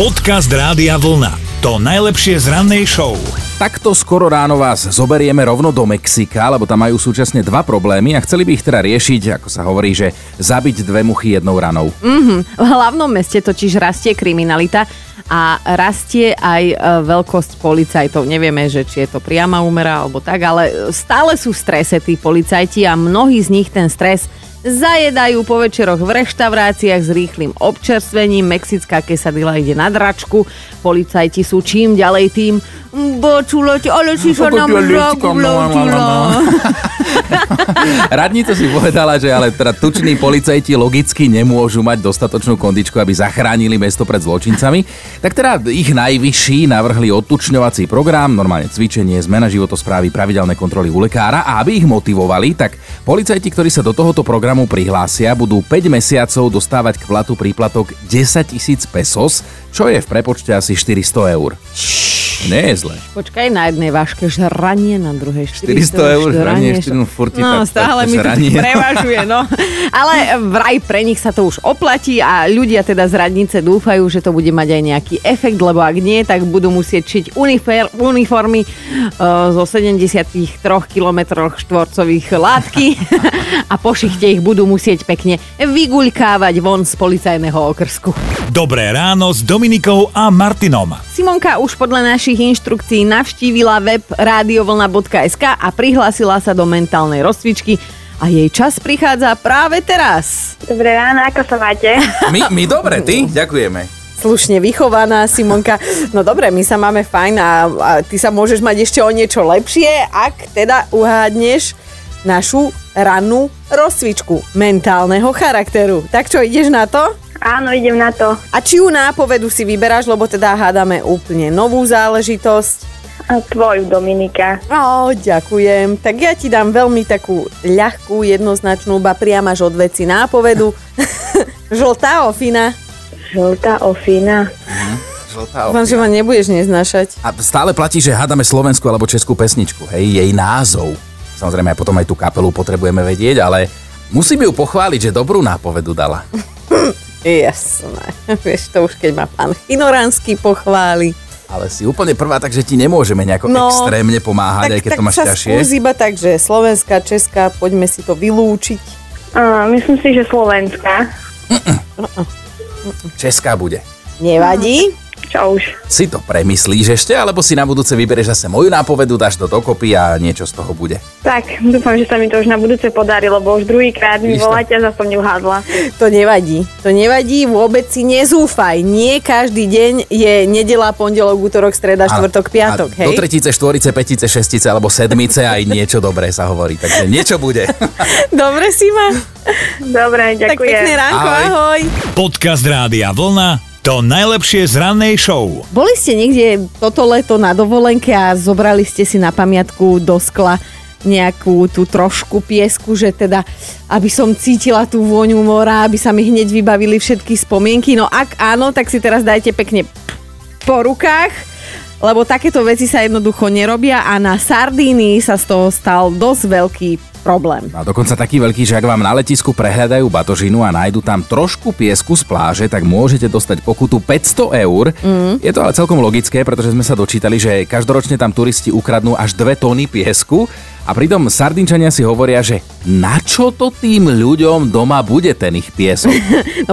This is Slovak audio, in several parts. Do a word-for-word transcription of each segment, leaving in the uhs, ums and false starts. Podcast Rádia Vlna. To najlepšie z rannej show. Takto skoro ráno vás zoberieme rovno do Mexika, lebo tam majú súčasne dva problémy a chceli by ich teda riešiť, ako sa hovorí, že zabiť dve muchy jednou ranou. Mhm, v hlavnom meste totiž rastie kriminalita a rastie aj veľkosť policajtov. Nevieme, že či je to priama úmera alebo tak, ale stále sú v strese tí policajti a mnohí z nich ten stres zajedajú po večeroch v reštauráciách s rýchlym občerstvením. Mexická quesadilla ide na dračku. Policajti sú čím ďalej tým bočuloť, ale či sa nám zaguločilo. Radnica si povedala, že ale teda tuční policajti logicky nemôžu mať dostatočnú kondičku, aby zachránili mesto pred zločincami. Tak teda ich najvyšší navrhli odtučňovací program, normálne cvičenie, zmena životosprávy, pravidelné kontroly u lekára, a aby ich motivovali, tak policajti, ktorí sa do tohoto programu prihlásia, budú päť mesiacov dostávať k platu príplatok desaťtisíc pesos, čo je v prepočte asi štyristo eur. Nie je zle. Počkaj, na jednej váške žranie, na druhej štyristo eur. Žranie, štyri, furt je no, tak, stále mi to prevažuje, no. Ale vraj pre nich sa to už oplatí a ľudia teda z radnice dúfajú, že to bude mať aj nejaký efekt, lebo ak nie, tak budú musieť šiť unifer, uniformy uh, zo sedemdesiattri kilometrov štvorcových látky a po šichte ich budú musieť pekne vyguľkávať von z policajného okrsku. Dobré ráno s Dominikou a Martinom. Simonka už podľa našich inštrukcií navštívila web rádiovlna bodka es ká a prihlásila sa do mentálnej rozcvičky a jej čas prichádza práve teraz. Dobré ráno, ako sa máte? My, my dobre, ty? Ďakujeme. Slušne vychovaná Simonka. No dobre, my sa máme fajn a, a ty sa môžeš mať ešte o niečo lepšie, ak teda uhádneš našu rannú rozcvičku mentálneho charakteru. Tak čo, ideš na to? Áno, idem na to. A čiu nápovedu si vyberáš, lebo teda hádame úplne novú záležitosť? A tvoju, Dominika. Ó, ďakujem. Tak ja ti dám veľmi takú ľahkú, jednoznačnú, ba priam až od veci nápovedu. Žltá ofina. Žltá ofina. Žltá ofina. Vám, že ma nebudeš neznášať. A stále platí, že hádame slovenskú alebo českú pesničku. Hej, jej názov. Samozrejme, potom aj tú kapelu potrebujeme vedieť, ale musím ju pochváliť, že dobrú nápovedu dala. Jasné, vieš, to už keď ma pán Hynoranský pochváli. Ale si úplne prvá, takže ti nemôžeme nejako no, extrémne pomáhať, tak, aj keď to máš ťažšie. Tak sa skús iba tak, že slovenská, česká, poďme si to vylúčiť. Uh, myslím si, že slovenská. Uh-uh. Uh-uh. Česká bude. Nevadí? Čo už. Si to premyslíš ešte, alebo si na budúce vyberieš zase moju nápovedu, dáš to dokopy a niečo z toho bude? Tak, dúfam, že sa mi to už na budúce podarí, lebo už druhýkrát mi voláte a zase som neuhádla. To nevadí, to nevadí, vôbec si nezúfaj. Nie každý deň je nedela, pondelok, útorok, streda, štvrtok, piatok, hej? Do tretice, štvorice, petice, šestice alebo sedmice aj niečo dobré sa hovorí, takže niečo bude. Dobre si ma? Dobre, ďakujem. Tak pekné ránko, ahoj. ahoj. Podcast Rádia Vlna. To najlepšie z rannej show. Boli ste niekde toto leto na dovolenke a zobrali ste si na pamiatku do skla nejakú tú trošku piesku, že teda, aby som cítila tú vôňu mora, aby sa mi hneď vybavili všetky spomienky. No ak áno, tak si teraz dajte pekne po rukách, lebo takéto veci sa jednoducho nerobia a na Sardínii sa z toho stal dosť veľký problém. A dokonca taký veľký, že ak vám na letisku prehľadajú batožinu a nájdu tam trošku piesku z pláže, tak môžete dostať pokutu päťsto eur. Mm. Je to ale celkom logické, pretože sme sa dočítali, že každoročne tam turisti ukradnú až dve tóny piesku a pritom Sardinčania si hovoria, že na čo to tým ľuďom doma bude ten ich piesok?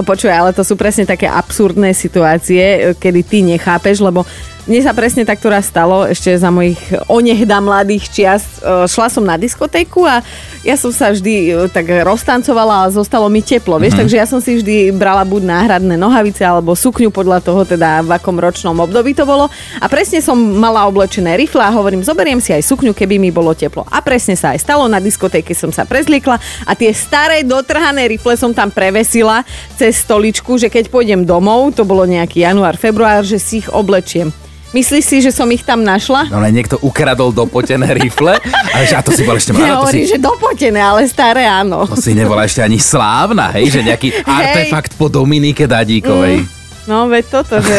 No počuj, ale to sú presne také absurdné situácie, kedy ty nechápeš, lebo mne sa presne takto raz stalo, ešte za mojich onehda mladých čias. Šla som na diskotéku a ja som sa vždy tak roztancovala a zostalo mi teplo, vieš, mm-hmm. takže ja som si vždy brala buď náhradné nohavice alebo sukňu, podľa toho teda v akom ročnom období to bolo. A presne som mala oblečené rifle a hovorím, zoberiem si aj sukňu, keby mi bolo teplo. A presne sa aj stalo, na diskotéke som sa prezliekla a tie staré dotrhané rifle som tam prevesila cez stoličku, že keď pôjdem domov, to bolo nejaký január, február, že si ich oblečiem. Myslíš si, že som ich tam našla? No ale niekto ukradol dopotené rifle. Ale že, a to si bol ešte mladá. Nehovorím, si... že dopotené, ale staré áno. To si nebola ešte ani slávna, hej? Že nejaký hej. artefakt po Dominike Dadíkovej. Mm. No, veď toto, že...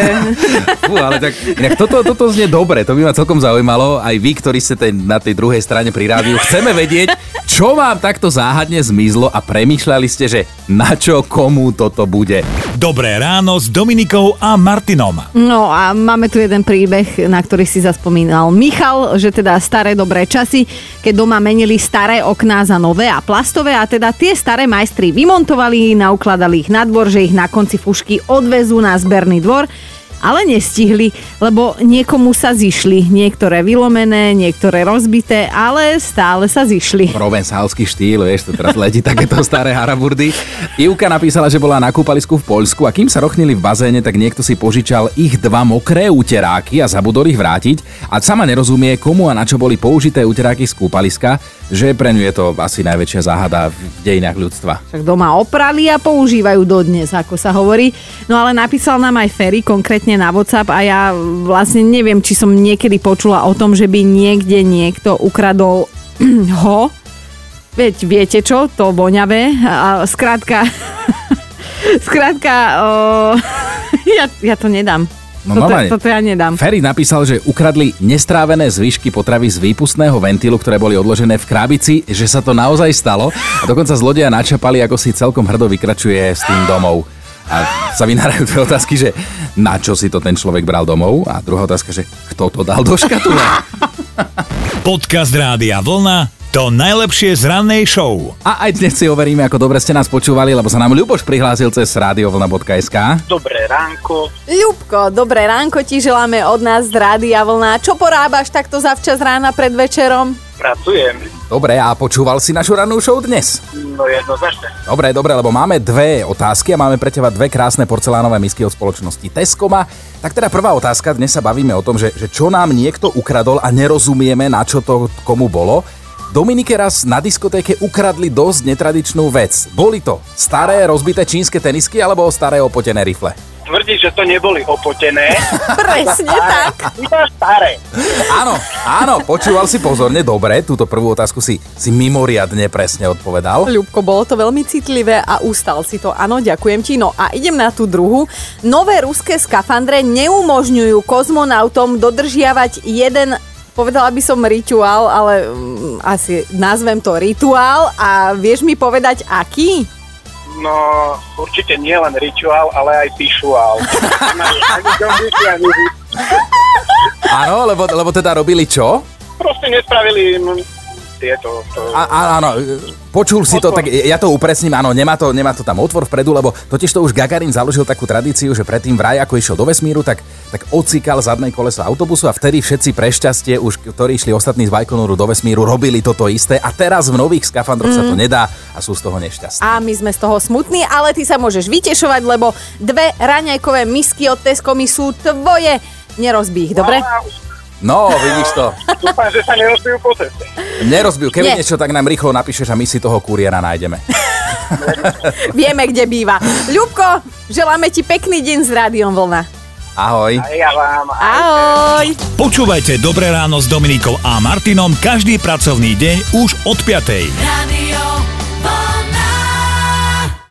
Fú, ale tak, inak toto, toto znie dobre, to by ma celkom zaujímalo. Aj vy, ktorí ste tej, na tej druhej strane pri rádiu, chceme vedieť, čo vám takto záhadne zmizlo a premýšľali ste, že na čo komu toto bude. Dobré ráno s Dominikou a Martinom. No a máme tu jeden príbeh, na ktorý si zaspomínal Michal, že teda staré dobré časy, keď doma menili staré okná za nové a plastové a teda tie staré majstri vymontovali, naukladali ich na dvor, že ich na konci fušky odvezú na zberný dvor, ale nestihli, lebo niekomu sa zišli. Niektoré vylomené, niektoré rozbité, ale stále sa zišli. Provencálsky štýl, vieš, to teraz letí takéto staré haraburdy. Júka napísala, že bola na kúpalisku v Poľsku a kým sa rochnili v bazéne, tak niekto si požičal ich dva mokré uteráky a zabudol ich vrátiť a sama nerozumie, komu a na čo boli použité uteráky z kúpaliska, že pre ňu je to asi najväčšia záhada v dejinách ľudstva. Však doma oprali a používajú dodnes, ako sa hovorí. No ale napísal nám aj Ferry, konkrétne na WhatsApp, a ja vlastne neviem, či som niekedy počula o tom, že by niekde niekto ukradol ho. Veď viete čo, to voňavé. A skrátka, skrátka, oh, ja, ja to nedám. No, toto, toto ja nedám. Ferry napísal, že ukradli nestrávené zvyšky potravy z výpustného ventílu, ktoré boli odložené v krabici, že sa to naozaj stalo a dokonca zlodeja načapali, ako si celkom hrdo vykračuje s tým domov. A sa vynárajú dve otázky, že na čo si to ten človek bral domov? A druhá otázka, že kto to dal do škatule? Podcast Rádia Vlna, to najlepšie z rannej show. A aj dnes si overíme, ako dobre ste nás počúvali, lebo sa nám Ľuboš prihlásil cez rádio vlna bodka es ká. Dobré ránko. Ľubko, dobré ránko ti želáme od nás z Rádia Vlna. Čo porábaš takto zavčas rána pred večerom? Pracujem. Dobre, a počúval si našu rannú show dnes? No jednoznačne. Dobre, dobre, lebo máme dve otázky a máme pre teba dve krásne porcelánové misky od spoločnosti Tescoma. Tak teda prvá otázka, dnes sa bavíme o tom, že, že čo nám niekto ukradol a nerozumieme, na čo to komu bolo. Dominike raz na diskotéke ukradli dosť netradičnú vec. Boli to staré rozbité čínske tenisky alebo staré opotené rifle? Tvrdí, že to neboli opotené. Presne tak. Staré. Áno, áno, počúval si pozorne, dobre, túto prvú otázku si, si mimoriadne presne odpovedal. Ľubko, bolo to veľmi citlivé a ustal si to, áno, ďakujem ti. No a idem na tú druhú. Nové ruské skafandre neumožňujú kozmonautom dodržiavať jeden... Povedala by som rituál, ale um, asi nazvem to rituál a vieš mi povedať aký? No, určite nie len rituál, ale aj píšuál. Áno, lebo, lebo teda robili čo? Proste nespravili tieto... To... A, áno, počul si otvor. To, tak ja to upresním, áno, nemá to, nemá to tam otvor vpredu, lebo totiž to už Gagarin založil takú tradíciu, že predtým vraj, ako išiel do vesmíru, tak... tak ocikal zadné koleso autobusu a vtedy všetci prešťastie, už ktorí išli ostatní z Vajkonuru do vesmíru, robili toto isté a teraz v nových skafandroch mm. sa to nedá a sú z toho nešťastní. A my sme z toho smutní, ale ty sa môžeš vytešovať, lebo dve raňajkové misky od Tescomy sú tvoje. Nerozbí ich, dobre? No, vidíš to. Dúfam, že sa nerozbijú po ceste. Nerozbijú, keby Nie. niečo, tak nám rýchlo napíšeš a my si toho kuriéra nájdeme. Vieme, kde býva. Ľubko, želáme ti pekný deň s Rádiom Vlna. Ahoj. Ahoj. Počúvajte Dobré ráno s Dominikou a Martinom každý pracovný deň už od piatej.